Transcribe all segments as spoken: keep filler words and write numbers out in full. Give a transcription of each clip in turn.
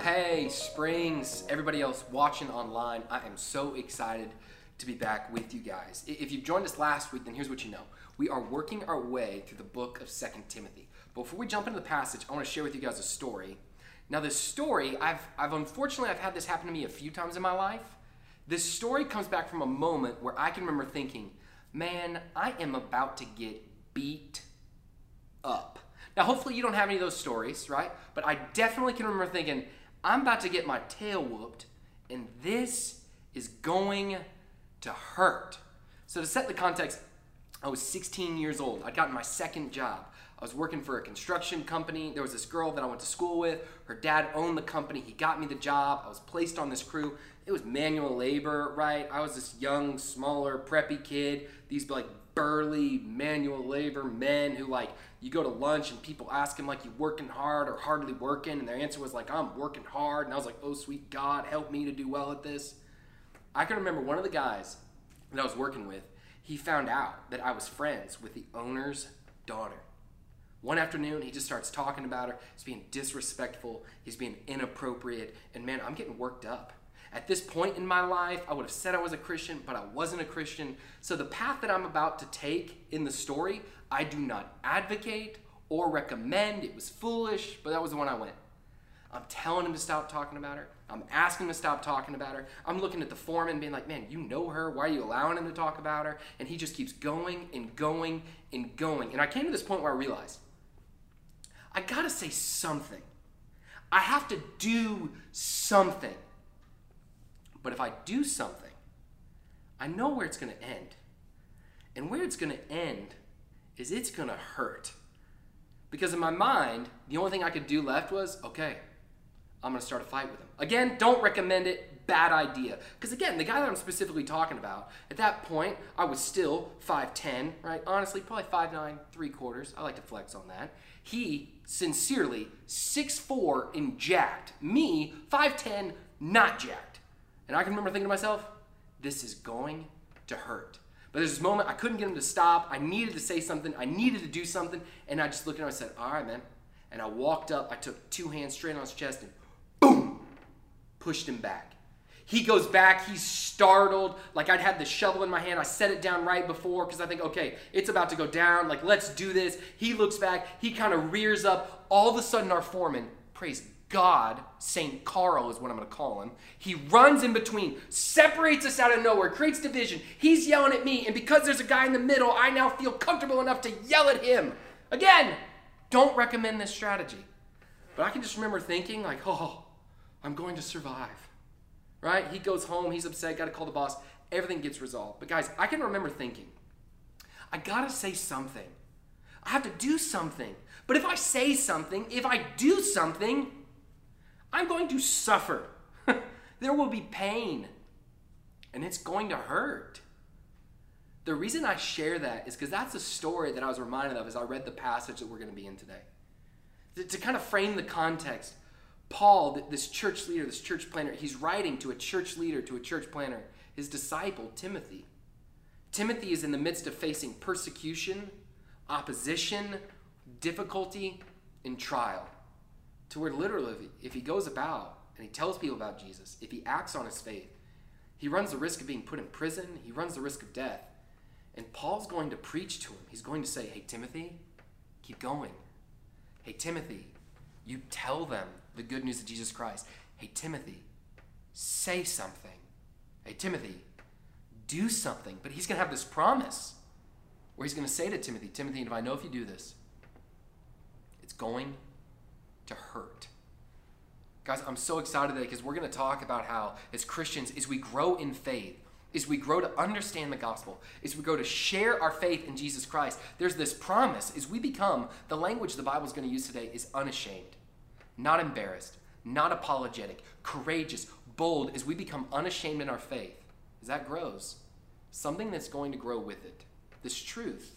Hey, Springs, everybody else watching online, I am so excited to be back with you guys. If you joined us last week, then here's what you know. We are working our way through the book of Second Timothy. Before we jump into the passage, I want to share with you guys a story. Now this story, I've, I've unfortunately, I've had this happen to me a few times in my life. This story comes back from a moment where I can remember thinking, man, I am about to get beat up. Now hopefully you don't have any of those stories, right? But I definitely can remember thinking, I'm about to get my tail whooped and this is going to hurt. So to set the context, I was sixteen years old. I'd gotten my second job. I was working for a construction company. There was this girl that I went to school with. Her dad owned the company. He got me the job. I was placed on this crew. It was manual labor, right? I was this young, smaller, preppy kid. These like burly manual labor men who like, you go to lunch and people ask him like, you working hard or hardly working? And their answer was like, I'm working hard. And I was like, oh sweet God, help me to do well at this. I can remember one of the guys that I was working with, he found out that I was friends with the owner's daughter. One afternoon, he just starts talking about her. He's being disrespectful. He's being inappropriate. And man, I'm getting worked up. At this point in my life, I would have said I was a Christian, but I wasn't a Christian. So the path that I'm about to take in the story, I do not advocate or recommend. It was foolish, but that was the one I went. I'm telling him to stop talking about her. I'm asking him to stop talking about her. I'm looking at the foreman being like, man, you know her. Why are you allowing him to talk about her? And he just keeps going and going and going. And I came to this point where I realized, I gotta say something. I have to do something. But if I do something, I know where it's gonna end. And where it's gonna end is it's gonna hurt. Because in my mind, the only thing I could do left was, okay, I'm gonna start a fight with him. Again, don't recommend it, bad idea. Because again, the guy that I'm specifically talking about, at that point, I was still five ten, right? Honestly, probably five nine, three quarters. I like to flex on that. He, sincerely, six four and jacked. Me, five ten, not jacked. And I can remember thinking to myself, this is going to hurt. But there's this moment I couldn't get him to stop. I needed to say something. I needed to do something. And I just looked at him and I said, all right, man. And I walked up. I took two hands straight on his chest and boom, pushed him back. He goes back. He's startled. Like I'd had the shovel in my hand. I set it down right before because I think, okay, it's about to go down. Like, let's do this. He looks back. He kind of rears up. All of a sudden, our foreman, praise God, Saint Carl is what I'm going to call him. He runs in between, separates us out of nowhere, creates division. He's yelling at me, and because there's a guy in the middle, I now feel comfortable enough to yell at him. Again, don't recommend this strategy. But I can just remember thinking like, oh, I'm going to survive, right? He goes home. He's upset. Got to call the boss. Everything gets resolved. But guys, I can remember thinking, I got to say something. I have to do something. But if I say something, if I do something, I'm going to suffer. There will be pain, and it's going to hurt. The reason I share that is because that's a story that I was reminded of as I read the passage that we're going to be in today. To, to kind of frame the context, Paul, this church leader, this church planner, he's writing to a church leader, to a church planner, his disciple, Timothy. Timothy is in the midst of facing persecution, opposition, difficulty, and trial. To where literally, if he goes about and he tells people about Jesus, if he acts on his faith, he runs the risk of being put in prison. He runs the risk of death. And Paul's going to preach to him. He's going to say, hey, Timothy, keep going. Hey, Timothy, you tell them the good news of Jesus Christ. Hey, Timothy, say something. Hey, Timothy, do something. But he's going to have this promise where he's going to say to Timothy, Timothy, if I know if you do this, it's going to hurt. Guys, I'm so excited today because we're going to talk about how as Christians, as we grow in faith, as we grow to understand the gospel, as we grow to share our faith in Jesus Christ, there's this promise. As we become, the language the Bible is going to use today is unashamed, not embarrassed, not apologetic, courageous, bold. As we become unashamed in our faith, as that grows, something that's going to grow with it, this truth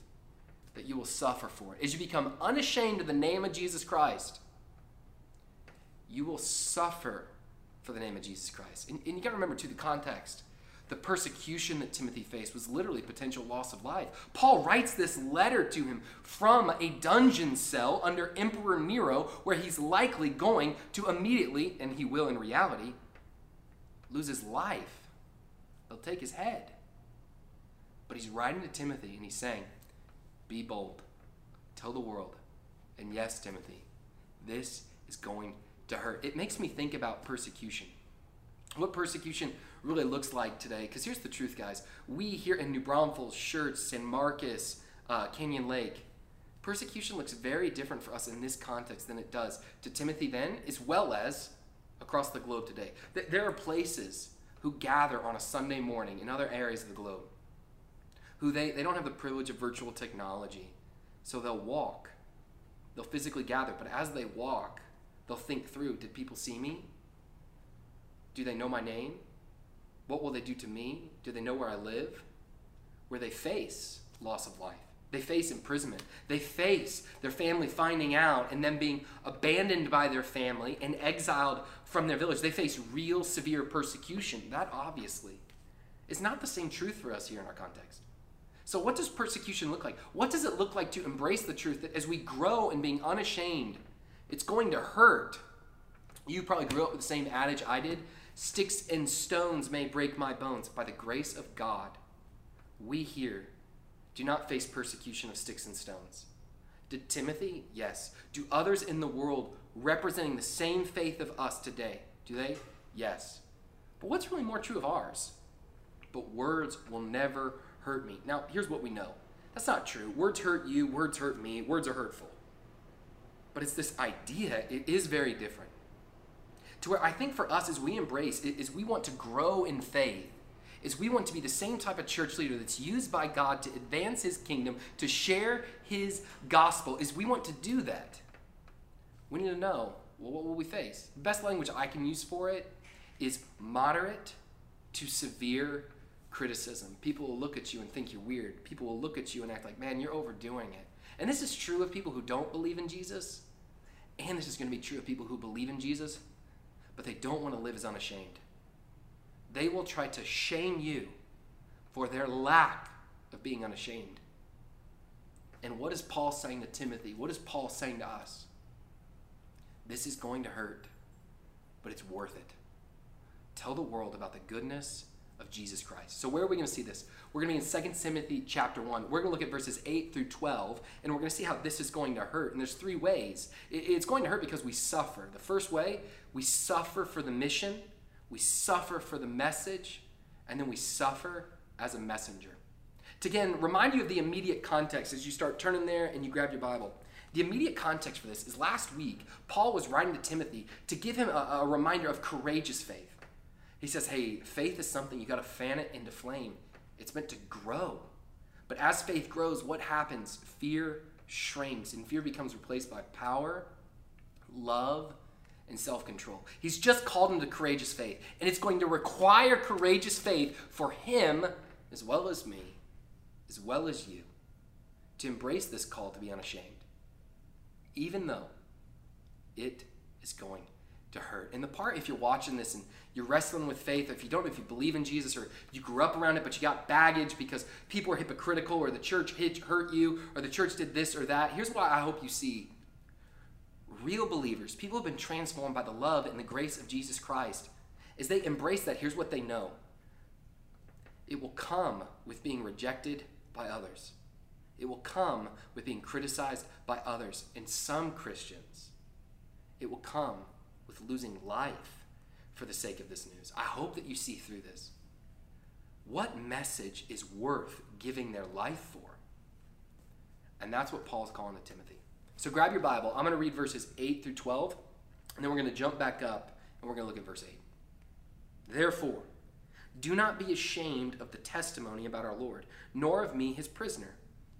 that you will suffer for. As you become unashamed of the name of Jesus Christ, you will suffer for the name of Jesus Christ. And, and you got to remember, too, the context. The persecution that Timothy faced was literally potential loss of life. Paul writes this letter to him from a dungeon cell under Emperor Nero, where he's likely going to immediately, and he will in reality, lose his life. They'll take his head. But he's writing to Timothy and he's saying, be bold, tell the world. And yes, Timothy, this is going to hurt. It makes me think about persecution. What persecution really looks like today, because here's the truth, guys. We here in New Braunfels, Schertz, San Marcos, uh, Canyon Lake, persecution looks very different for us in this context than it does to Timothy then, as well as across the globe today. There are places who gather on a Sunday morning in other areas of the globe who they, they don't have the privilege of virtual technology, so they'll walk. They'll physically gather, but as they walk, they'll think through, did people see me? Do they know my name? What will they do to me? Do they know where I live? Where they face loss of life. They face imprisonment. They face their family finding out and them being abandoned by their family and exiled from their village. They face real severe persecution. That obviously is not the same truth for us here in our context. So what does persecution look like? What does it look like to embrace the truth that as we grow in being unashamed, it's going to hurt? You probably grew up with the same adage I did. Sticks and stones may break my bones. By the grace of God, we here do not face persecution of sticks and stones. Did Timothy? Yes. Do others in the world representing the same faith of us today? Do they? Yes. But what's really more true of ours? But words will never hurt me. Now, here's what we know. That's not true. Words hurt you. Words hurt me. Words are hurtful. But it's this idea. It is very different. To where I think for us as we embrace, is we want to grow in faith, is we want to be the same type of church leader that's used by God to advance his kingdom, to share his gospel, is we want to do that. We need to know, well, what will we face? The best language I can use for it is moderate to severe criticism. People will look at you and think you're weird. People will look at you and act like, man, you're overdoing it. And this is true of people who don't believe in Jesus, and this is going to be true of people who believe in Jesus, but they don't want to live as unashamed. They will try to shame you for their lack of being unashamed. And what is Paul saying to Timothy? What is Paul saying to us? This is going to hurt, but it's worth it. Tell the world about the goodness of Jesus Christ. So where are we going to see this? We're going to be in Second Timothy chapter one. We're going to look at verses eight through twelve, and we're going to see how this is going to hurt. And there's three ways. It's going to hurt because we suffer. The first way, we suffer for the mission, we suffer for the message, and then we suffer as a messenger. To again remind you of the immediate context as you start turning there and you grab your Bible. The immediate context for this is last week, Paul was writing to Timothy to give him a, a reminder of courageous faith. He says, hey, faith is something you got to fan it into flame. It's meant to grow. But as faith grows, what happens? Fear shrinks, and fear becomes replaced by power, love, and self-control. He's just called him to courageous faith, and it's going to require courageous faith for him, as well as me, as well as you, to embrace this call to be unashamed, even though it is going to hurt. And the part, if you're watching this and you're wrestling with faith, or if you don't, if you believe in Jesus, or you grew up around it, but you got baggage because people are hypocritical, or the church hurt you, or the church did this or that, here's what I hope you see. Real believers, people who have been transformed by the love and the grace of Jesus Christ, as they embrace that, here's what they know. It will come with being rejected by others. It will come with being criticized by others. And some Christians, it will come with losing life for the sake of this news. I hope that you see through this. What message is worth giving their life for? And that's what Paul's calling to Timothy. So grab your Bible. I'm going to read verses eight through twelve, and then we're going to jump back up, and we're going to look at verse eight. Therefore, do not be ashamed of the testimony about our Lord, nor of me, his prisoner,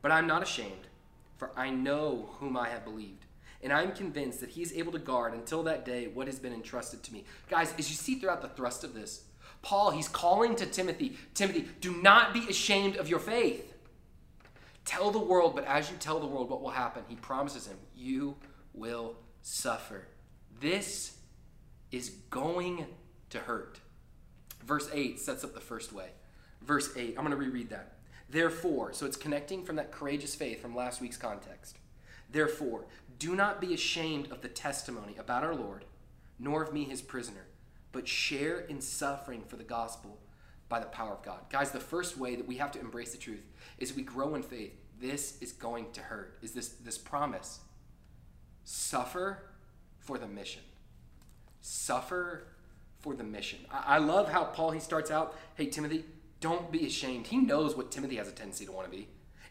But I'm not ashamed, for I know whom I have believed, and I'm convinced that he's able to guard until that day what has been entrusted to me. Guys, as you see throughout the thrust of this, Paul, he's calling to Timothy, Timothy, do not be ashamed of your faith. Tell the world, but as you tell the world, what will happen? He promises him, you will suffer. This is going to hurt. Verse eight sets up the first way. Verse eight, I'm going to reread that. Therefore, so it's connecting from that courageous faith from last week's context. Therefore, do not be ashamed of the testimony about our Lord, nor of me his prisoner, but share in suffering for the gospel by the power of God. Guys, the first way that we have to embrace the truth is we grow in faith. This is going to hurt, is this, this promise. Suffer for the mission. Suffer for the mission. I, I love how Paul, he starts out, hey, Timothy, don't be ashamed. He knows what Timothy has a tendency to want to be.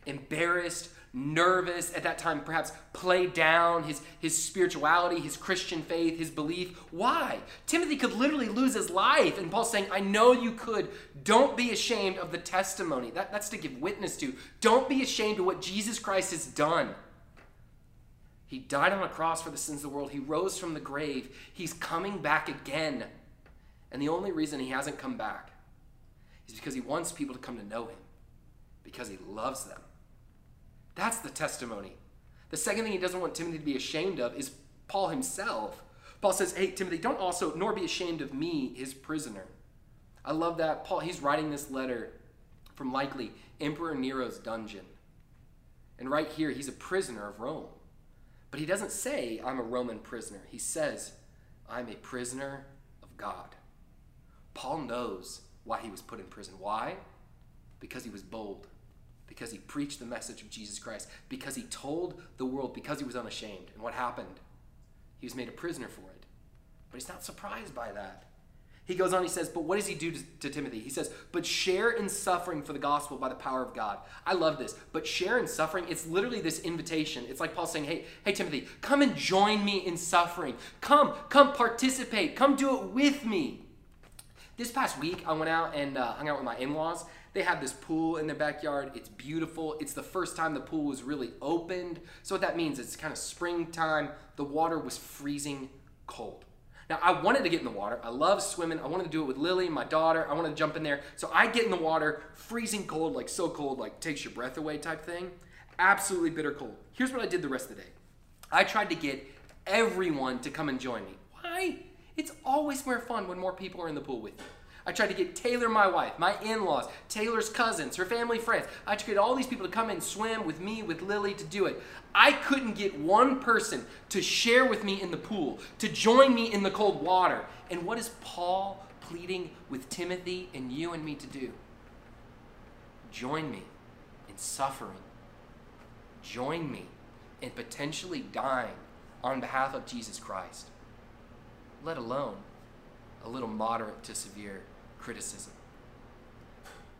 Embarrassed, nervous, at that time perhaps play down his, his spirituality, his Christian faith, his belief. Why? Timothy could literally lose his life. And Paul's saying, I know you could. Don't be ashamed of the testimony. That, that's to give witness to. Don't be ashamed of what Jesus Christ has done. He died on a cross for the sins of the world. He rose from the grave. He's coming back again. And the only reason he hasn't come back is because he wants people to come to know him, because he loves them. That's the testimony. The second thing he doesn't want Timothy to be ashamed of is Paul himself. Paul says, hey, Timothy, don't also, nor be ashamed of me, his prisoner. I love that. Paul, he's writing this letter from likely Emperor Nero's dungeon. And right here, he's a prisoner of Rome. But he doesn't say, I'm a Roman prisoner. He says, I'm a prisoner of God. Paul knows why he was put in prison. Why? Because he was bold. Because he preached the message of Jesus Christ, because he told the world, because he was unashamed. And what happened? He was made a prisoner for it. But he's not surprised by that. He goes on, he says, but what does he do to, to Timothy? He says, but share in suffering for the gospel by the power of God. I love this. But share in suffering, it's literally this invitation. It's like Paul saying, hey, hey, Timothy, come and join me in suffering. Come, come participate. Come do it with me. This past week, I went out and uh, hung out with my in-laws. They have this pool in their backyard. It's beautiful. It's the first time the pool was really opened. So what that means is it's kind of springtime. The water was freezing cold. Now, I wanted to get in the water. I love swimming. I wanted to do it with Lily, my daughter. I wanted to jump in there. So I get in the water, freezing cold, like so cold, like takes your breath away type thing. Absolutely bitter cold. Here's what I did the rest of the day. I tried to get everyone to come and join me. Why? It's always more fun when more people are in the pool with you. I tried to get Taylor, my wife, my in-laws, Taylor's cousins, her family, friends. I tried to get all these people to come and swim with me, with Lily, to do it. I couldn't get one person to share with me in the pool, to join me in the cold water. And what is Paul pleading with Timothy and you and me to do? Join me in suffering. Join me in potentially dying on behalf of Jesus Christ, let alone a little moderate to severe criticism.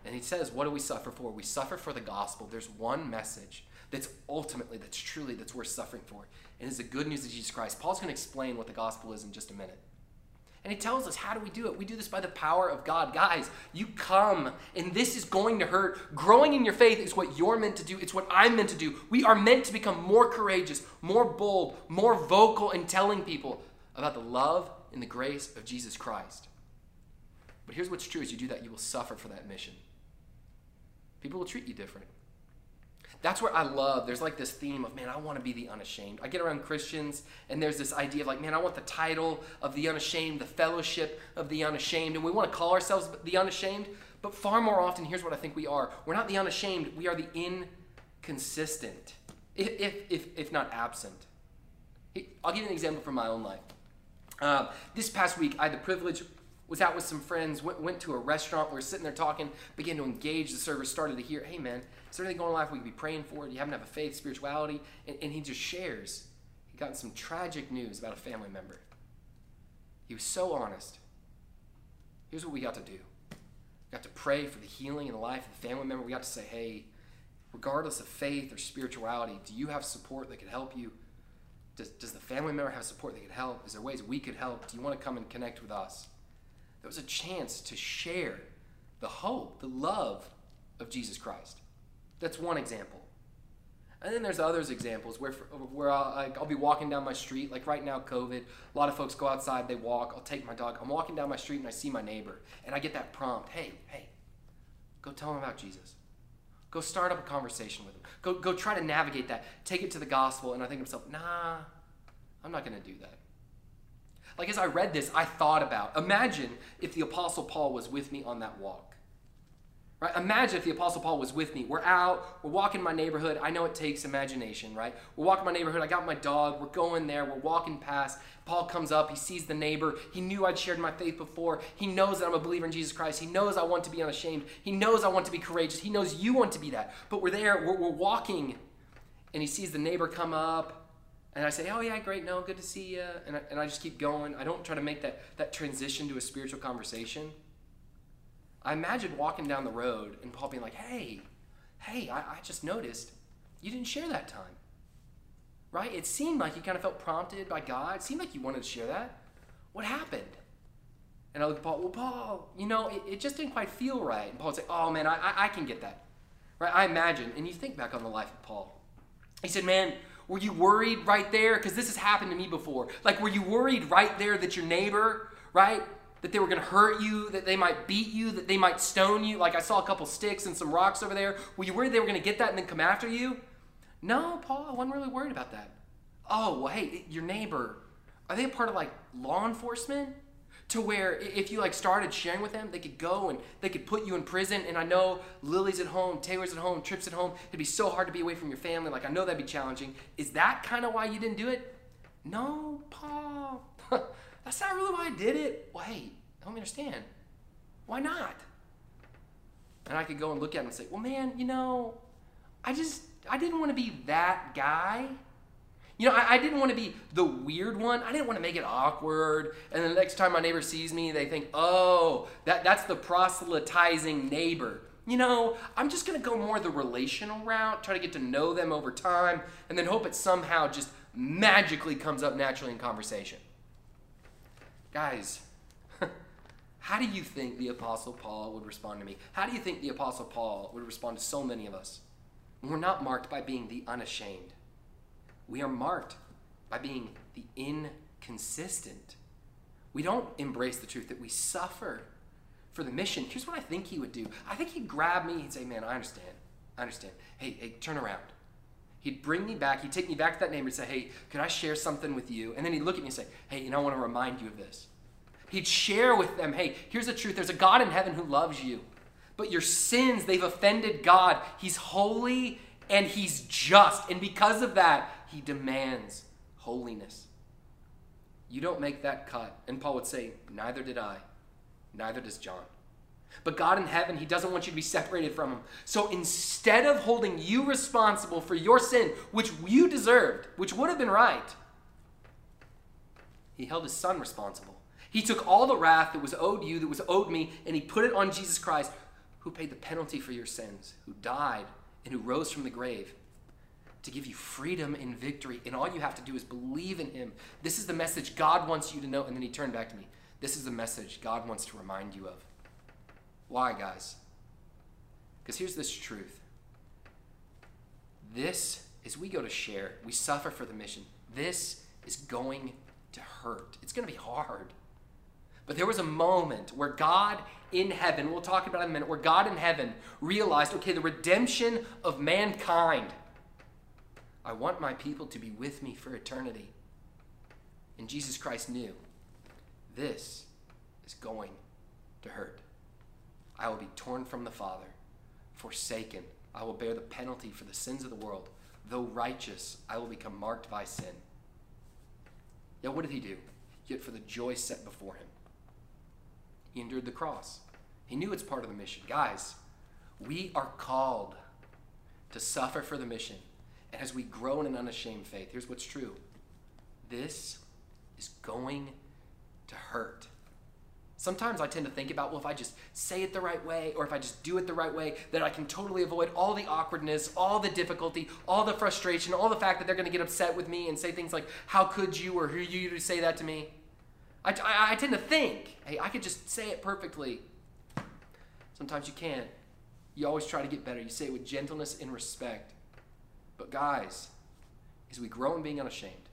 And he says, what do we suffer for? We suffer for the gospel. There's one message that's ultimately, that's truly, that's worth suffering for. And it's the good news of Jesus Christ. Paul's going to explain what the gospel is in just a minute. And he tells us, how do we do it? We do this by the power of God. Guys, you come, and this is going to hurt. Growing in your faith is what you're meant to do. It's what I'm meant to do. We are meant to become more courageous, more bold, more vocal in telling people about the love in the grace of Jesus Christ. But here's what's true. As you do that, you will suffer for that mission. People will treat you different. That's where I love, there's like this theme of, man, I want to be the unashamed. I get around Christians, and there's this idea of like, man, I want the title of the unashamed, the fellowship of the unashamed, and we want to call ourselves the unashamed, but far more often, here's what I think we are. We're not the unashamed, we are the inconsistent, if, if, if, if not absent. I'll give you an example from my own life. Um, this past week, I had the privilege, was out with some friends, went, went to a restaurant, we were sitting there talking, began to engage the server, started to hear, hey man, is there anything going on in life we could be praying for? Do you happen to have a faith, spirituality? And, and he just shares. He got some tragic news about a family member. He was so honest. Here's what we got to do. We got to pray for the healing and the life of the family member. We got to say, hey, regardless of faith or spirituality, do you have support that could help you Does, does the family member have support that could help? Is there ways we could help? Do you want to come and connect with us? There was a chance to share the hope, the love of Jesus Christ. That's one example. And then there's others examples where, where I'll, like, I'll be walking down my street, like right now, COVID, a lot of folks go outside, they walk, I'll take my dog, I'm walking down my street and I see my neighbor, and I get that prompt, hey, hey, go tell him about Jesus. Go start up a conversation with him. Go, go try to navigate that, take it to the gospel, and I think to myself, nah, I'm not gonna do that. Like as I read this, I thought about, imagine if the Apostle Paul was with me on that walk. Right? Imagine if the Apostle Paul was with me. We're out, we're walking my neighborhood. I know it takes imagination, right? We're walking my neighborhood, I got my dog, we're going there, we're walking past. Paul comes up, he sees the neighbor. He knew I'd shared my faith before. He knows that I'm a believer in Jesus Christ. He knows I want to be unashamed. He knows I want to be courageous. He knows you want to be that. But we're there, we're, we're walking, and he sees the neighbor come up, and I say, oh yeah, great, no, good to see you. And I, and I just keep going. I don't try to make that, that transition to a spiritual conversation. I imagine walking down the road and Paul being like, hey, hey, I, I just noticed you didn't share that time, right? It seemed like you kind of felt prompted by God. It seemed like you wanted to share that. What happened? And I look at Paul, well, Paul, you know, it, it just didn't quite feel right. And Paul would say, oh man, I, I, I can get that, right? I imagine, and you think back on the life of Paul. He said, man, were you worried right there? Because this has happened to me before. Like, were you worried right there that your neighbor, right? That they were going to hurt you, that they might beat you, that they might stone you. Like I saw a couple sticks and some rocks over there. Were you worried they were going to get that and then come after you? No, Paul, I wasn't really worried about that. Oh, well, hey, your neighbor, are they a part of like law enforcement? To where if you like started sharing with them, they could go and they could put you in prison. And I know Lily's at home, Taylor's at home, Tripp's at home. It'd be so hard to be away from your family. Like I know that'd be challenging. Is that kind of why you didn't do it? No, Paul. That's not really why I did it. Well, hey, I don't understand. Why not? And I could go and look at him and say, well, man, you know, I just, I didn't want to be that guy. You know, I, I didn't want to be the weird one. I didn't want to make it awkward. And the next time my neighbor sees me, they think, oh, that, that's the proselytizing neighbor. You know, I'm just going to go more the relational route, try to get to know them over time, and then hope it somehow just magically comes up naturally in conversation. Guys, how do you think the Apostle Paul would respond to me? How do you think the Apostle Paul would respond to so many of us? We're not marked by being the unashamed. We are marked by being the inconsistent. We don't embrace the truth that we suffer for the mission. Here's what I think he would do. I think he'd grab me and say, man, I understand. I understand. Hey, hey, turn around. He'd bring me back, he'd take me back to that neighbor and say, hey, could I share something with you? And then he'd look at me and say, hey, you know, I want to remind you of this. He'd share with them, hey, here's the truth. There's a God in heaven who loves you, but your sins, they've offended God. He's holy and he's just. And because of that, he demands holiness. You don't make that cut. And Paul would say, neither did I, neither does John. But God in heaven, he doesn't want you to be separated from him. So instead of holding you responsible for your sin, which you deserved, which would have been right, he held his son responsible. He took all the wrath that was owed you, that was owed me, and he put it on Jesus Christ, who paid the penalty for your sins, who died and who rose from the grave to give you freedom and victory. And all you have to do is believe in him. This is the message God wants you to know. And then he turned back to me. This is the message God wants to remind you of. Why, guys? Because here's this truth. This, as we go to share, we suffer for the mission. This is going to hurt. It's going to be hard. But there was a moment where God in heaven, we'll talk about it in a minute, where God in heaven realized, okay, the redemption of mankind. I want my people to be with me for eternity. And Jesus Christ knew this is going to hurt. I will be torn from the Father, forsaken. I will bear the penalty for the sins of the world. Though righteous, I will become marked by sin. Yet what did he do? Yet for the joy set before him, he endured the cross. He knew it's part of the mission. Guys, we are called to suffer for the mission. And as we grow in an unashamed faith, here's what's true. This is going to hurt. Sometimes I tend to think about, well, if I just say it the right way, or if I just do it the right way, then I can totally avoid all the awkwardness, all the difficulty, all the frustration, all the fact that they're going to get upset with me and say things like, how could you, or who are you to say that to me? I, I, I tend to think, hey, I could just say it perfectly. Sometimes you can't. You always try to get better. You say it with gentleness and respect. But guys, as we grow in being unashamed,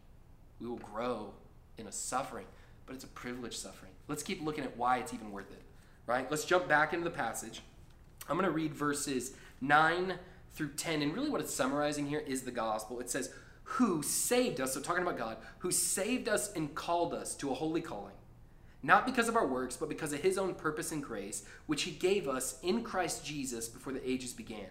we will grow in a suffering, but it's a privileged suffering. Let's keep looking at why it's even worth it, right? Let's jump back into the passage. I'm going to read verses nine through ten, and really what it's summarizing here is the gospel. It says, who saved us, so talking about God, who saved us and called us to a holy calling, not because of our works, but because of his own purpose and grace, which he gave us in Christ Jesus before the ages began,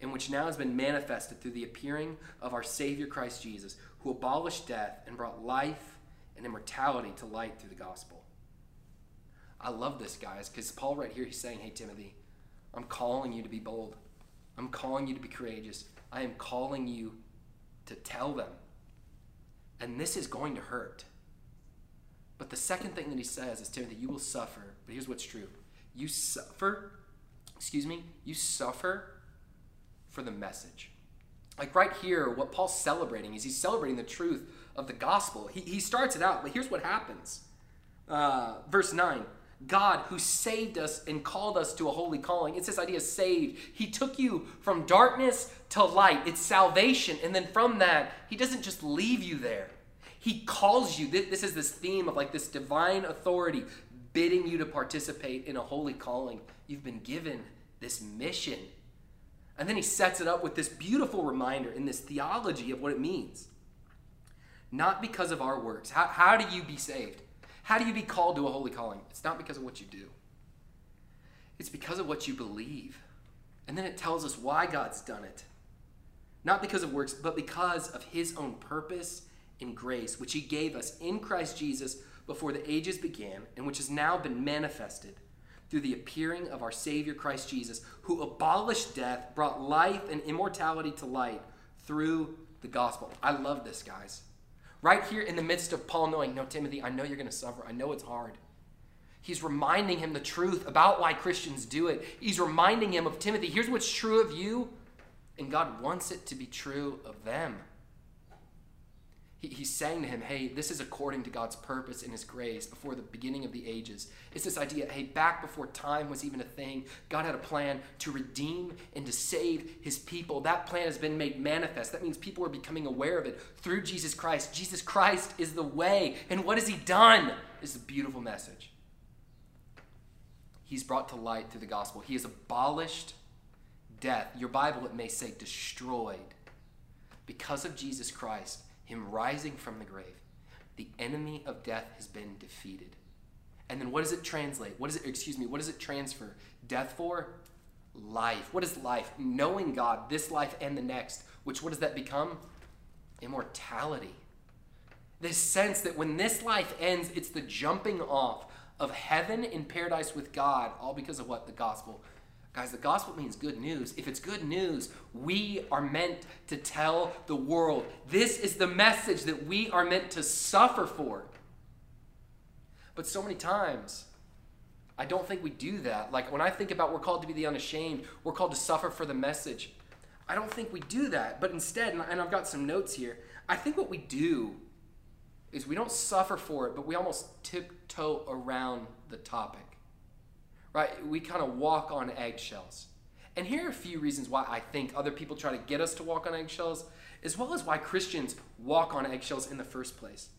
and which now has been manifested through the appearing of our Savior Christ Jesus, who abolished death and brought life and immortality to light through the gospel. I love this, guys, because Paul right here, he's saying, hey, Timothy, I'm calling you to be bold. I'm calling you to be courageous. I am calling you to tell them. And this is going to hurt. But the second thing that he says is, Timothy, you will suffer. But here's what's true. You suffer, excuse me, you suffer for the message. Like right here, what Paul's celebrating is he's celebrating the truth of the gospel. He, he starts it out, but here's what happens. Uh, verse nine, God who saved us and called us to a holy calling. It's this idea of saved. He took you from darkness to light. It's salvation. And then from that, he doesn't just leave you there. He calls you. This is this theme of like this divine authority bidding you to participate in a holy calling. You've been given this mission. And then he sets it up with this beautiful reminder in this theology of what it means. Not because of our works. How, how do you be saved? How do you be called to a holy calling? It's not because of what you do. It's because of what you believe. And then it tells us why God's done it. Not because of works, but because of his own purpose and grace, which he gave us in Christ Jesus before the ages began, and which has now been manifested through the appearing of our Savior Christ Jesus, who abolished death, brought life and immortality to light through the gospel. I love this, guys. Right here in the midst of Paul knowing, no, Timothy, I know you're going to suffer. I know it's hard. He's reminding him the truth about why Christians do it. He's reminding him of, Timothy, here's what's true of you, and God wants it to be true of them. He's saying to him, hey, this is according to God's purpose and his grace before the beginning of the ages. It's this idea, hey, back before time was even a thing, God had a plan to redeem and to save his people. That plan has been made manifest. That means people are becoming aware of it through Jesus Christ. Jesus Christ is the way. And what has he done is the beautiful message. He's brought to light through the gospel. He has abolished death. Your Bible, it may say destroyed. Because of Jesus Christ, him rising from the grave, the enemy of death has been defeated. And then what does it translate? What does it, excuse me, what does it transfer? Death for life. What is life? Knowing God, this life and the next, which what does that become? Immortality. This sense that when this life ends, it's the jumping off of heaven in paradise with God, all because of what? The gospel. Guys, the gospel means good news. If it's good news, we are meant to tell the world. This is the message that we are meant to suffer for. But so many times, I don't think we do that. Like when I think about we're called to be the unashamed, we're called to suffer for the message. I don't think we do that. But instead, and I've got some notes here, I think what we do is we don't suffer for it, but we almost tiptoe around the topic. Right, we kind of walk on eggshells. And here are a few reasons why I think other people try to get us to walk on eggshells, as well as why Christians walk on eggshells in the first place.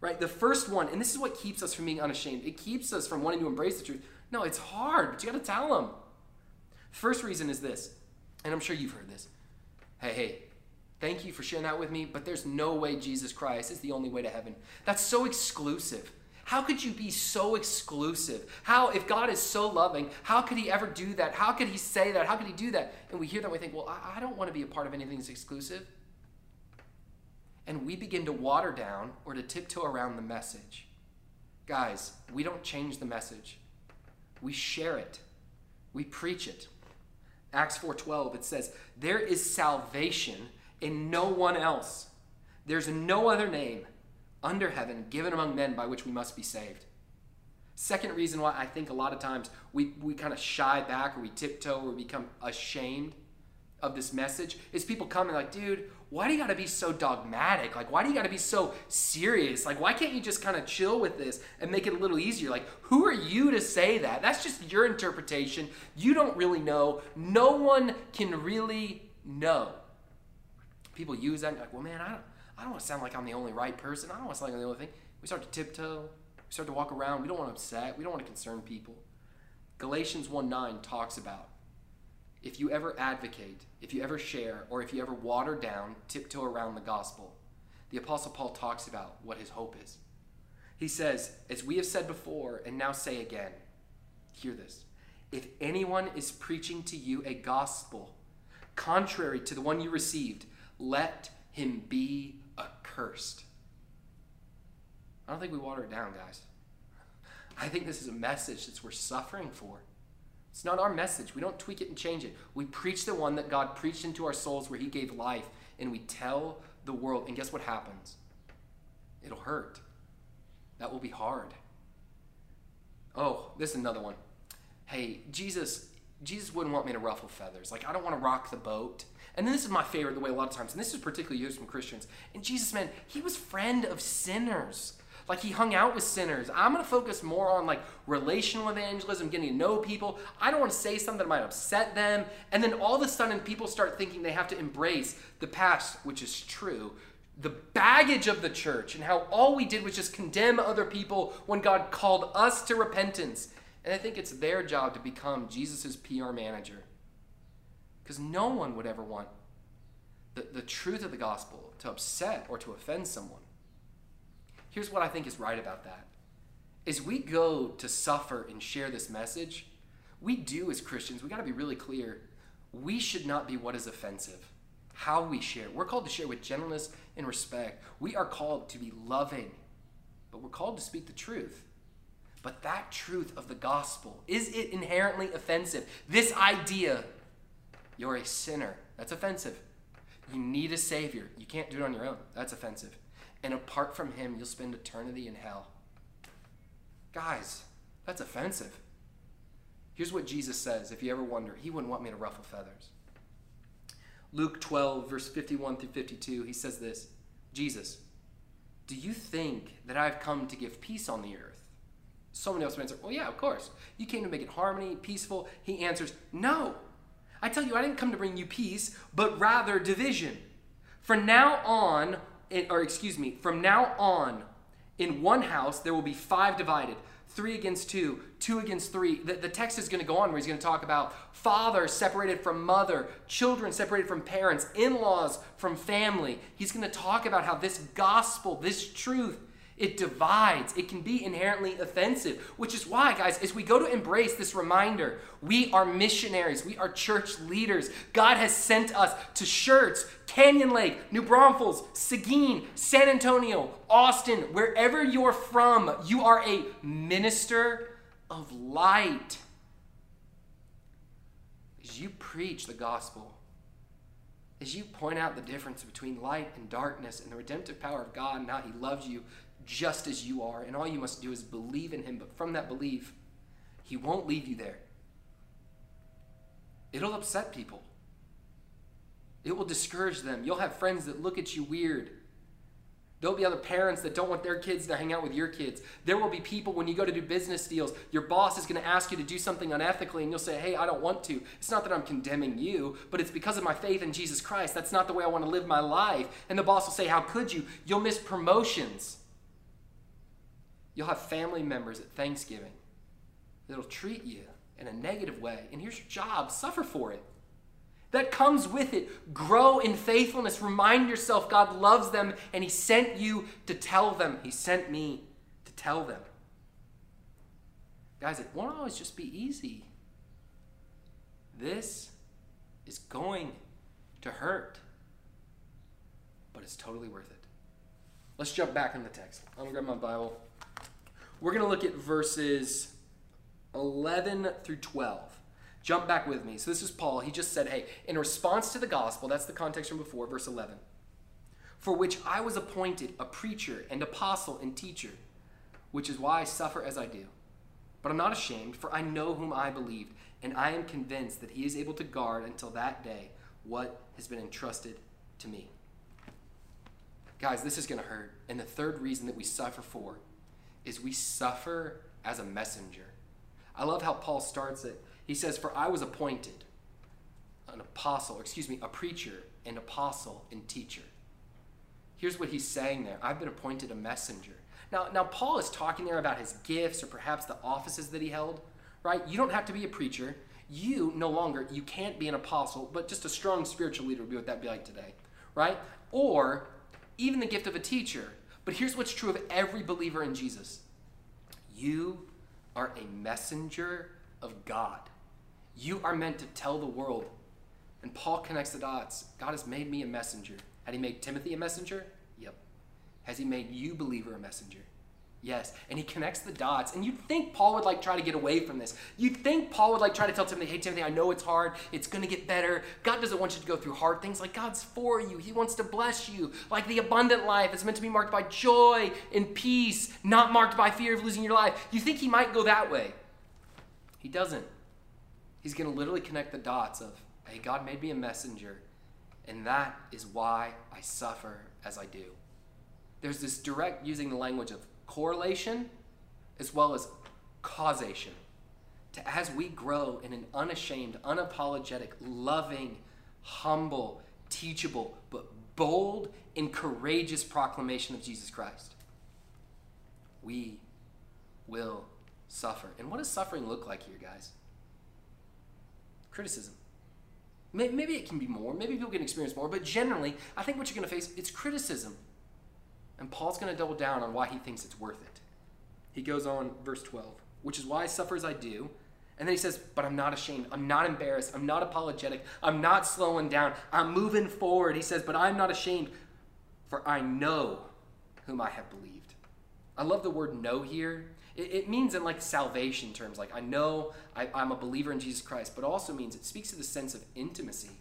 Right, the first one, and this is what keeps us from being unashamed. It keeps us from wanting to embrace the truth. No, it's hard, but you got to tell them. First reason is this, and I'm sure you've heard this. Hey, hey, thank you for sharing that with me, but there's no way Jesus Christ is the only way to heaven. That's so exclusive. How could you be so exclusive? How, if God is so loving, how could he ever do that? How could he say that? How could he do that? And we hear that and we think, well, I, I don't want to be a part of anything that's exclusive. And we begin to water down or to tiptoe around the message. Guys, we don't change the message. We share it. We preach it. Acts four twelve, it says, there is salvation in no one else. There's no other name under heaven, given among men by which we must be saved. Second reason why I think a lot of times we, we kind of shy back or we tiptoe or become ashamed of this message is people coming like, dude, why do you got to be so dogmatic? Like, why do you got to be so serious? Like, why can't you just kind of chill with this and make it a little easier? Like, who are you to say that? That's just your interpretation. You don't really know. No one can really know. People use that and you're like, well, man, I don't, I don't want to sound like I'm the only right person. I don't want to sound like I'm the only thing. We start to tiptoe. We start to walk around. We don't want to upset. We don't want to concern people. Galatians one nine talks about, if you ever advocate, if you ever share, or if you ever water down, tiptoe around the gospel, the Apostle Paul talks about what his hope is. He says, as we have said before and now say again, hear this, if anyone is preaching to you a gospel contrary to the one you received, let him be accursed. I don't think we water it down, guys. I think this is a message that we're suffering for. It's not our message. We don't tweak it and change it. We preach the one that God preached into our souls where he gave life, and we tell the world. And guess what happens? It'll hurt. That will be hard. Oh, this is another one. Hey, Jesus, Jesus wouldn't want me to ruffle feathers. Like, I don't want to rock the boat. And then this is my favorite, the way a lot of times, and this is particularly used from Christians. And Jesus, man, he was friend of sinners. Like, he hung out with sinners. I'm going to focus more on, like, relational evangelism, getting to know people. I don't want to say something that might upset them. And then all of a sudden, people start thinking they have to embrace the past, which is true, the baggage of the church, and how all we did was just condemn other people when God called us to repentance. And I think it's their job to become Jesus's P R manager, because no one would ever want the, the truth of the gospel to upset or to offend someone. Here's what I think is right about that. As we go to suffer and share this message, we do as Christians, we got to be really clear, we should not be what is offensive, how we share. We're called to share with gentleness and respect. We are called to be loving, but we're called to speak the truth. But that truth of the gospel, is it inherently offensive? This idea, you're a sinner, that's offensive. You need a savior, you can't do it on your own, that's offensive. And apart from him, you'll spend eternity in hell. Guys, that's offensive. Here's what Jesus says, if you ever wonder. He wouldn't want me to ruffle feathers. Luke twelve, verse fifty-one through fifty-two, he says this. Jesus, do you think that I've come to give peace on the earth? Someone else would answer, well, yeah, of course. You came to make it harmony, peaceful. He answers, no. I tell you, I didn't come to bring you peace, but rather division. For now on... It, or excuse me, from now on, in one house, there will be five divided, three against two, two against three. The, the text is going to go on where he's going to talk about father separated from mother, children separated from parents, in-laws from family. He's going to talk about how this gospel, this truth, it divides. It can be inherently offensive, which is why, guys, as we go to embrace this reminder, we are missionaries. We are church leaders. God has sent us to Schertz, Canyon Lake, New Braunfels, Seguin, San Antonio, Austin, wherever you're from, you are a minister of light. As you preach the gospel, as you point out the difference between light and darkness and the redemptive power of God and how he loves you, just as you are, and all you must do is believe in him. But from that belief, he won't leave you there. It'll upset people. It will discourage them. You'll have friends that look at you weird. There'll be other parents that don't want their kids to hang out with your kids. There will be people when you go to do business deals, your boss is going to ask you to do something unethically, and you'll say, hey, I don't want to. It's not that I'm condemning you, but it's because of my faith in Jesus Christ. That's not the way I want to live my life. And the boss will say, how could you? You'll miss promotions. You'll have family members at Thanksgiving that'll treat you in a negative way. And here's your job. Suffer for it. That comes with it. Grow in faithfulness. Remind yourself God loves them and he sent you to tell them. He sent me to tell them. Guys, it won't always just be easy. This is going to hurt, but it's totally worth it. Let's jump back in the text. I'm going to grab my Bible. We're going to look at verses eleven through twelve. Jump back with me. So this is Paul. He just said, hey, in response to the gospel, that's the context from before, verse eleven. For which I was appointed a preacher and apostle and teacher, which is why I suffer as I do. But I'm not ashamed, for I know whom I believed, and I am convinced that he is able to guard until that day what has been entrusted to me. Guys, this is going to hurt. And the third reason that we suffer for is we suffer as a messenger. I love how Paul starts it. He says, for I was appointed an apostle, excuse me, a preacher, an apostle, and teacher. Here's what he's saying there. I've been appointed a messenger. Now, now Paul is talking there about his gifts or perhaps the offices that he held, right? You don't have to be a preacher. You no longer, you can't be an apostle, but just a strong spiritual leader would be what that'd be like today, right? Or even the gift of a teacher. But here's what's true of every believer in Jesus. You are a messenger of God. You are meant to tell the world. And Paul connects the dots. God has made me a messenger. Had he made Timothy a messenger? Yep. Has he made you, believer, a messenger? Yes. And he connects the dots. And you'd think Paul would like try to get away from this. You'd think Paul would like try to tell Timothy, hey, Timothy, I know it's hard. It's going to get better. God doesn't want you to go through hard things. Like, God's for you. He wants to bless you. Like, the abundant life is meant to be marked by joy and peace, not marked by fear of losing your life. You think he might go that way. He doesn't. He's going to literally connect the dots of, hey, God made me a messenger, and that is why I suffer as I do. There's this direct using the language of correlation as well as causation. To as we grow in an unashamed, unapologetic, loving, humble, teachable, but bold and courageous proclamation of Jesus Christ, we will suffer. And what does suffering look like here, guys? Criticism. Maybe it can be more. Maybe people can experience more. But generally, I think what you're going to face is criticism. And Paul's going to double down on why he thinks it's worth it. He goes on, verse twelve, which is why I suffer as I do. And then he says, but I'm not ashamed. I'm not embarrassed. I'm not apologetic. I'm not slowing down. I'm moving forward. He says, but I'm not ashamed, for I know whom I have believed. I love the word know here. It means in like salvation terms, like I know I, I'm a believer in Jesus Christ, but also means it speaks to the sense of intimacy.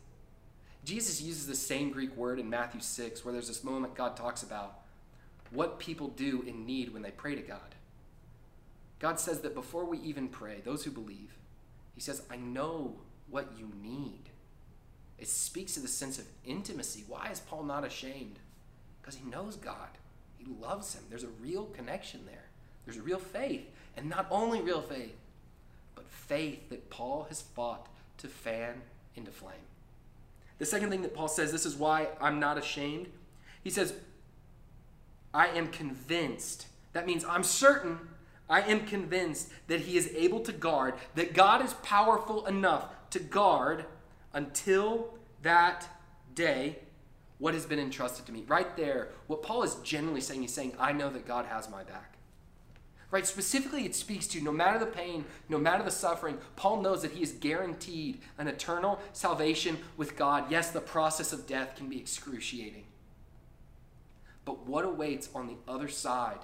Jesus uses the same Greek word in Matthew six, where there's this moment God talks about what people do in need when they pray to God. God says that before we even pray, those who believe, he says, I know what you need. It speaks to the sense of intimacy. Why is Paul not ashamed? Because he knows God. He loves him. There's a real connection there. There's real faith, and not only real faith, but faith that Paul has fought to fan into flame. The second thing that Paul says, this is why I'm not ashamed. He says, I am convinced. That means I'm certain, I am convinced that he is able to guard, that God is powerful enough to guard until that day what has been entrusted to me. Right there, what Paul is generally saying, he's saying, I know that God has my back. Right? Specifically, it speaks to no matter the pain, no matter the suffering, Paul knows that he is guaranteed an eternal salvation with God. Yes, the process of death can be excruciating. But what awaits on the other side?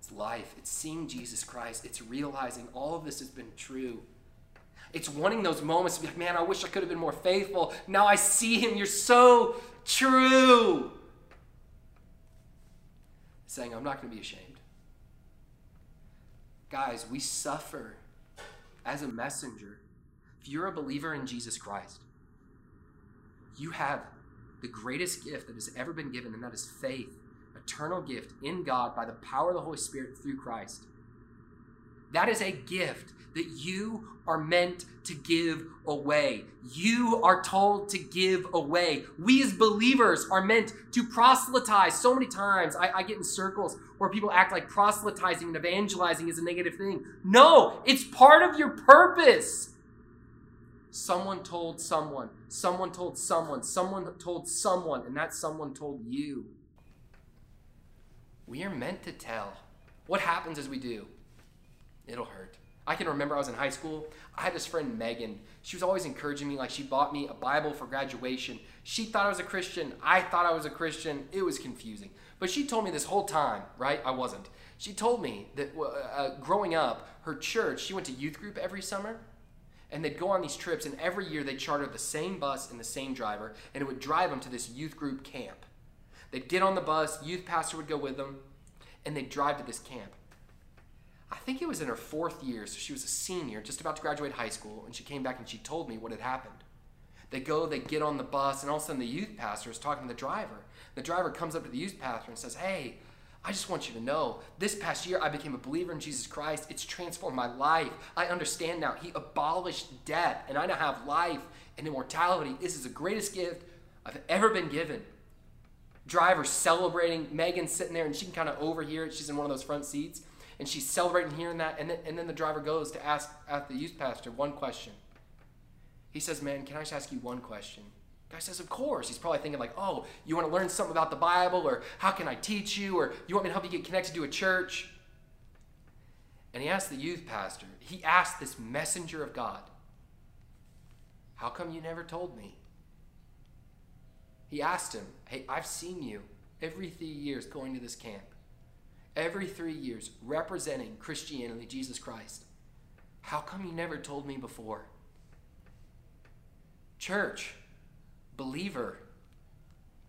It's life. It's seeing Jesus Christ. It's realizing all of this has been true. It's wanting those moments to be like, man, I wish I could have been more faithful. Now I see him. You're so true. Saying, I'm not going to be ashamed. Guys, we suffer as a messenger. If you're a believer in Jesus Christ, you have the greatest gift that has ever been given, and that is faith, eternal gift in God by the power of the Holy Spirit through Christ. That is a gift that you are meant to give away. You are told to give away. We as believers are meant to proselytize. So many times I, I get in circles where people act like proselytizing and evangelizing is a negative thing. No, it's part of your purpose. Someone told someone, someone told someone, someone told someone, and that someone told you. We are meant to tell. What happens as we do? It'll hurt. I can remember I was in high school. I had this friend, Megan. She was always encouraging me. Like, she bought me a Bible for graduation. She thought I was a Christian. I thought I was a Christian. It was confusing. But she told me this whole time, right? I wasn't. She told me that uh, growing up, her church, she went to youth group every summer. And they'd go on these trips. And every year, they chartered the same bus and the same driver. And it would drive them to this youth group camp. They'd get on the bus. Youth pastor would go with them. And they'd drive to this camp. I think it was in her fourth year, so she was a senior, just about to graduate high school, and she came back and she told me what had happened. They go, they get on the bus, and all of a sudden the youth pastor is talking to the driver. The driver comes up to the youth pastor and says, "Hey, I just want you to know, this past year I became a believer in Jesus Christ. It's transformed my life. I understand now. He abolished death, and I now have life and immortality. This is the greatest gift I've ever been given." Driver celebrating, Megan's sitting there, and she can kind of overhear it. She's in one of those front seats, and she's celebrating hearing that, and then, and then the driver goes to ask at the youth pastor one question. He says, "Man, can I just ask you one question?" The guy says, "Of course." He's probably thinking like, "Oh, you want to learn something about the Bible, or how can I teach you, or you want me to help you get connected to a church?" And he asked the youth pastor, he asked this messenger of God, "How come you never told me?" He asked him, "Hey, I've seen you every three years going to this camp, every three years representing Christianity, Jesus Christ. How come you never told me before?" Church, believer,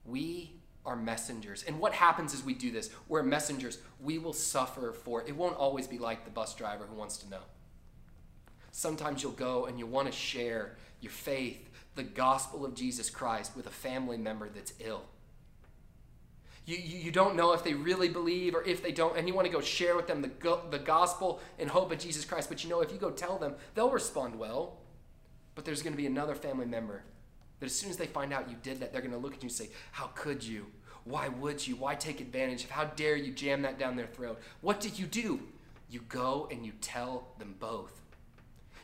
we are messengers. And what happens is we do this. We're messengers. We will suffer for it. It won't always be like the bus driver who wants to know. Sometimes you'll go and you want to share your faith, the gospel of Jesus Christ, with a family member that's ill. You, you, you don't know if they really believe or if they don't, and you want to go share with them the, go, the gospel and hope of Jesus Christ. But you know, if you go tell them, they'll respond well. But there's going to be another family member that as soon as they find out you did that, they're going to look at you and say, "How could you? Why would you? Why take advantage of? How dare you jam that down their throat? What did you do?" You go and you tell them both.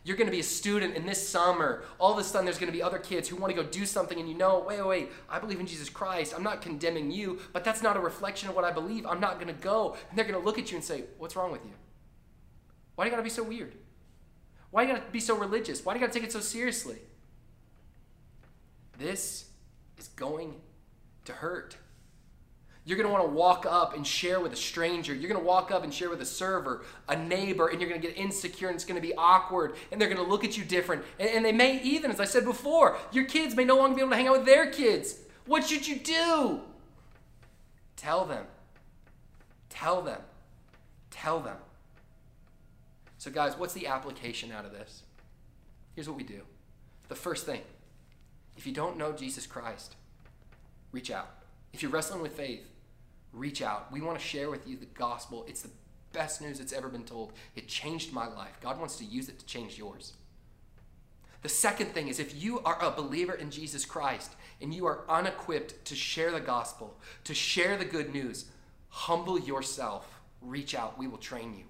You're going to be a student, and this summer, all of a sudden there's going to be other kids who want to go do something, and you know, wait, wait, wait, I believe in Jesus Christ. I'm not condemning you, but that's not a reflection of what I believe. I'm not going to go. And they're going to look at you and say, "What's wrong with you? Why do you got to be so weird? Why do you got to be so religious? Why do you got to take it so seriously?" This is going to hurt. You're going to want to walk up and share with a stranger. You're going to walk up and share with a server, a neighbor, and you're going to get insecure, and it's going to be awkward, and they're going to look at you different. And, and they may even, as I said before, your kids may no longer be able to hang out with their kids. What should you do? Tell them. Tell them. Tell them. So guys, what's the application out of this? Here's what we do. The first thing, if you don't know Jesus Christ, reach out. If you're wrestling with faith, reach out. We want to share with you the gospel. It's the best news that's ever been told. It changed my life. God wants to use it to change yours. The second thing is, if you are a believer in Jesus Christ and you are unequipped to share the gospel, to share the good news, humble yourself. Reach out. We will train you.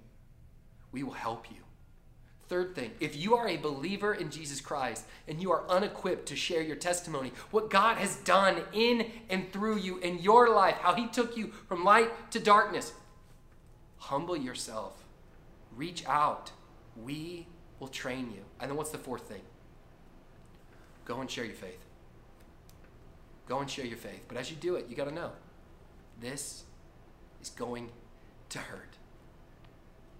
We will help you. Third thing, if you are a believer in Jesus Christ and you are unequipped to share your testimony, what God has done in and through you in your life, how he took you from light to darkness, humble yourself. Reach out. We will train you. And then what's the fourth thing? Go and share your faith. Go and share your faith. But as you do it, you got to know, this is going to hurt.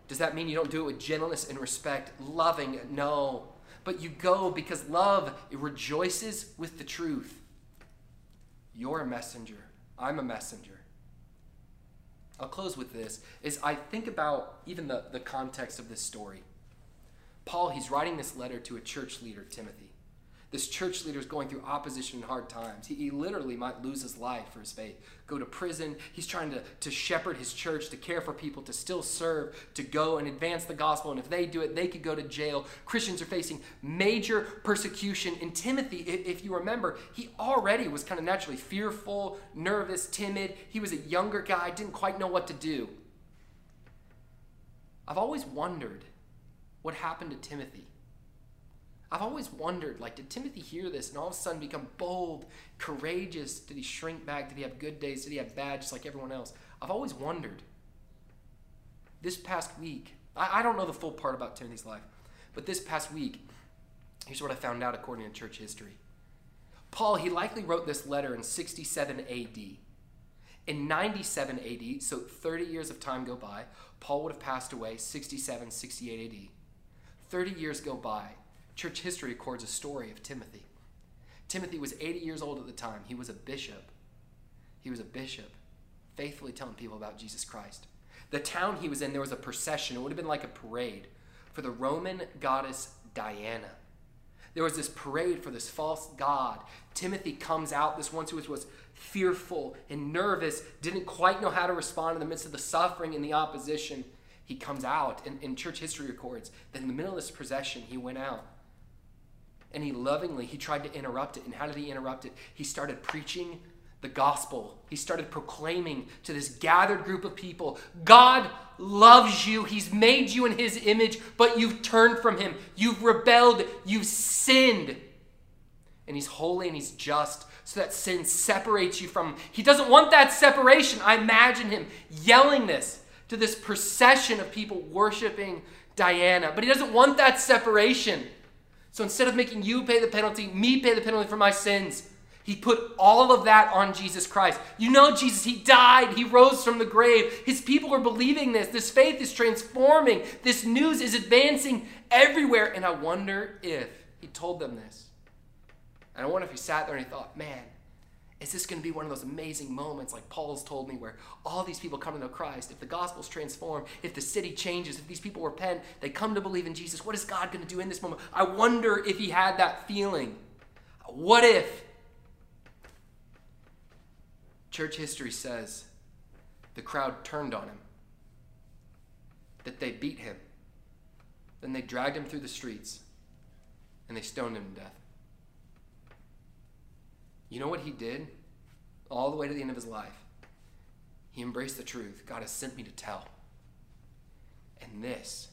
Does that mean you don't do it with gentleness and respect, loving? No. But you go because love, it rejoices with the truth. You're a messenger. I'm a messenger. I'll close with this. As I think about even the, the context of this story, Paul, he's writing this letter to a church leader, Timothy. This church leader is going through opposition and hard times. He, he literally might lose his life for his faith, go to prison. He's trying to, to shepherd his church, to care for people, to still serve, to go and advance the gospel. And if they do it, they could go to jail. Christians are facing major persecution. And Timothy, if you remember, he already was kind of naturally fearful, nervous, timid. He was a younger guy, didn't quite know what to do. I've always wondered what happened to Timothy. I've always wondered, like, did Timothy hear this and all of a sudden become bold, courageous? Did he shrink back? Did he have good days? Did he have bad, just like everyone else? I've always wondered. This past week, I, I don't know the full part about Timothy's life, but this past week, here's what I found out according to church history. Paul, he likely wrote this letter in sixty-seven A D. In ninety-seven A D, so thirty years of time go by, Paul would have passed away, sixty-seven, sixty-eight A D. thirty years go by. Church history records a story of Timothy. Timothy was eighty years old at the time. He was a bishop. He was a bishop, faithfully telling people about Jesus Christ. The town he was in, there was a procession. It would have been like a parade for the Roman goddess Diana. There was this parade for this false god. Timothy comes out, this one who was, was fearful and nervous, didn't quite know how to respond in the midst of the suffering and the opposition. He comes out, and, and church history records that in the middle of this procession, he went out. And he lovingly, he tried to interrupt it. And how did he interrupt it? He started preaching the gospel. He started proclaiming to this gathered group of people, God loves you. He's made you in his image, but you've turned from him. You've rebelled. You've sinned. And he's holy and he's just, so that sin separates you from him. He doesn't want that separation. I imagine him yelling this to this procession of people worshiping Diana, but he doesn't want that separation. So instead of making you pay the penalty, me pay the penalty for my sins, he put all of that on Jesus Christ. You know Jesus, he died, he rose from the grave. His people are believing this. This faith is transforming. This news is advancing everywhere. And I wonder if he told them this. And I wonder if he sat there and he thought, man, is this going to be one of those amazing moments like Paul's told me where all these people come to know Christ? If the gospel's transformed, if the city changes, if these people repent, they come to believe in Jesus, what is God going to do in this moment? I wonder if he had that feeling. What if? Church history says the crowd turned on him, that they beat him. Then they dragged him through the streets, and they stoned him to death. You know what he did all the way to the end of his life? He embraced the truth God has sent me to tell. And this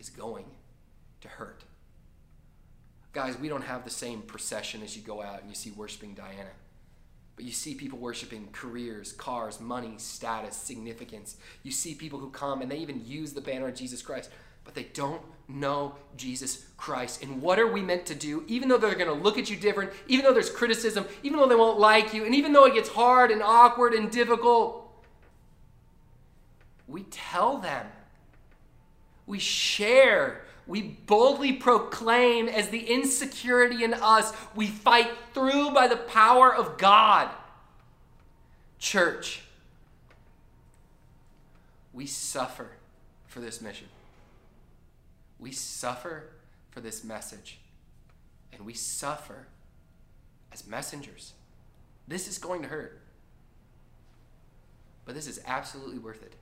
is going to hurt. Guys, we don't have the same procession as you go out and you see worshiping Diana. But you see people worshiping careers, cars, money, status, significance. You see people who come and they even use the banner of Jesus Christ, but they don't know Jesus Christ. And what are we meant to do? Even though they're going to look at you different, even though there's criticism, even though they won't like you, and even though it gets hard and awkward and difficult, we tell them. We share. We boldly proclaim as the insecurity in us, we fight through by the power of God. Church, we suffer for this mission. We suffer for this message. And we suffer as messengers. This is going to hurt. But this is absolutely worth it.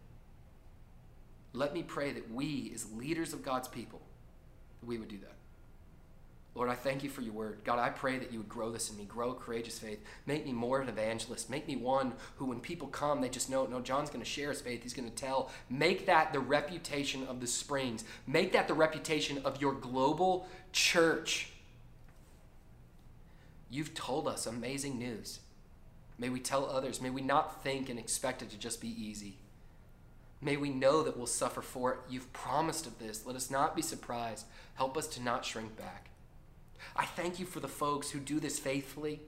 Let me pray that we, as leaders of God's people, we would do that. Lord, I thank you for your word. God, I pray that you would grow this in me, grow courageous faith. Make me more of an evangelist. Make me one who when people come, they just know, no, John's going to share his faith. He's going to tell. Make that the reputation of the Springs. Make that the reputation of your global church. You've told us amazing news. May we tell others. May we not think and expect it to just be easy. May we know that we'll suffer for it. You've promised of this. Let us not be surprised. Help us to not shrink back. I thank you for the folks who do this faithfully.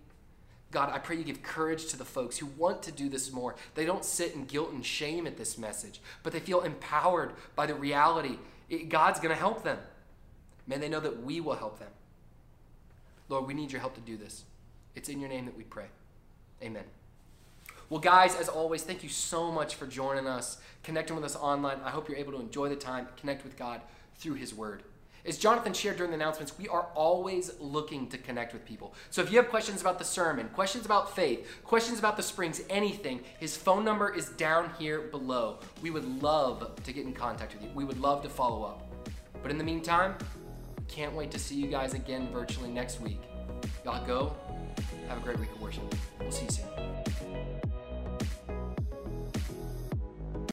God, I pray you give courage to the folks who want to do this more. They don't sit in guilt and shame at this message, but they feel empowered by the reality. It, God's going to help them. May they know that we will help them. Lord, we need your help to do this. It's in your name that we pray. Amen. Well, guys, as always, thank you so much for joining us, connecting with us online. I hope you're able to enjoy the time, connect with God through his word. As Jonathan shared during the announcements, we are always looking to connect with people. So if you have questions about the sermon, questions about faith, questions about the Springs, anything, his phone number is down here below. We would love to get in contact with you. We would love to follow up. But in the meantime, can't wait to see you guys again virtually next week. Y'all go. Have a great week of worship. We'll see you soon.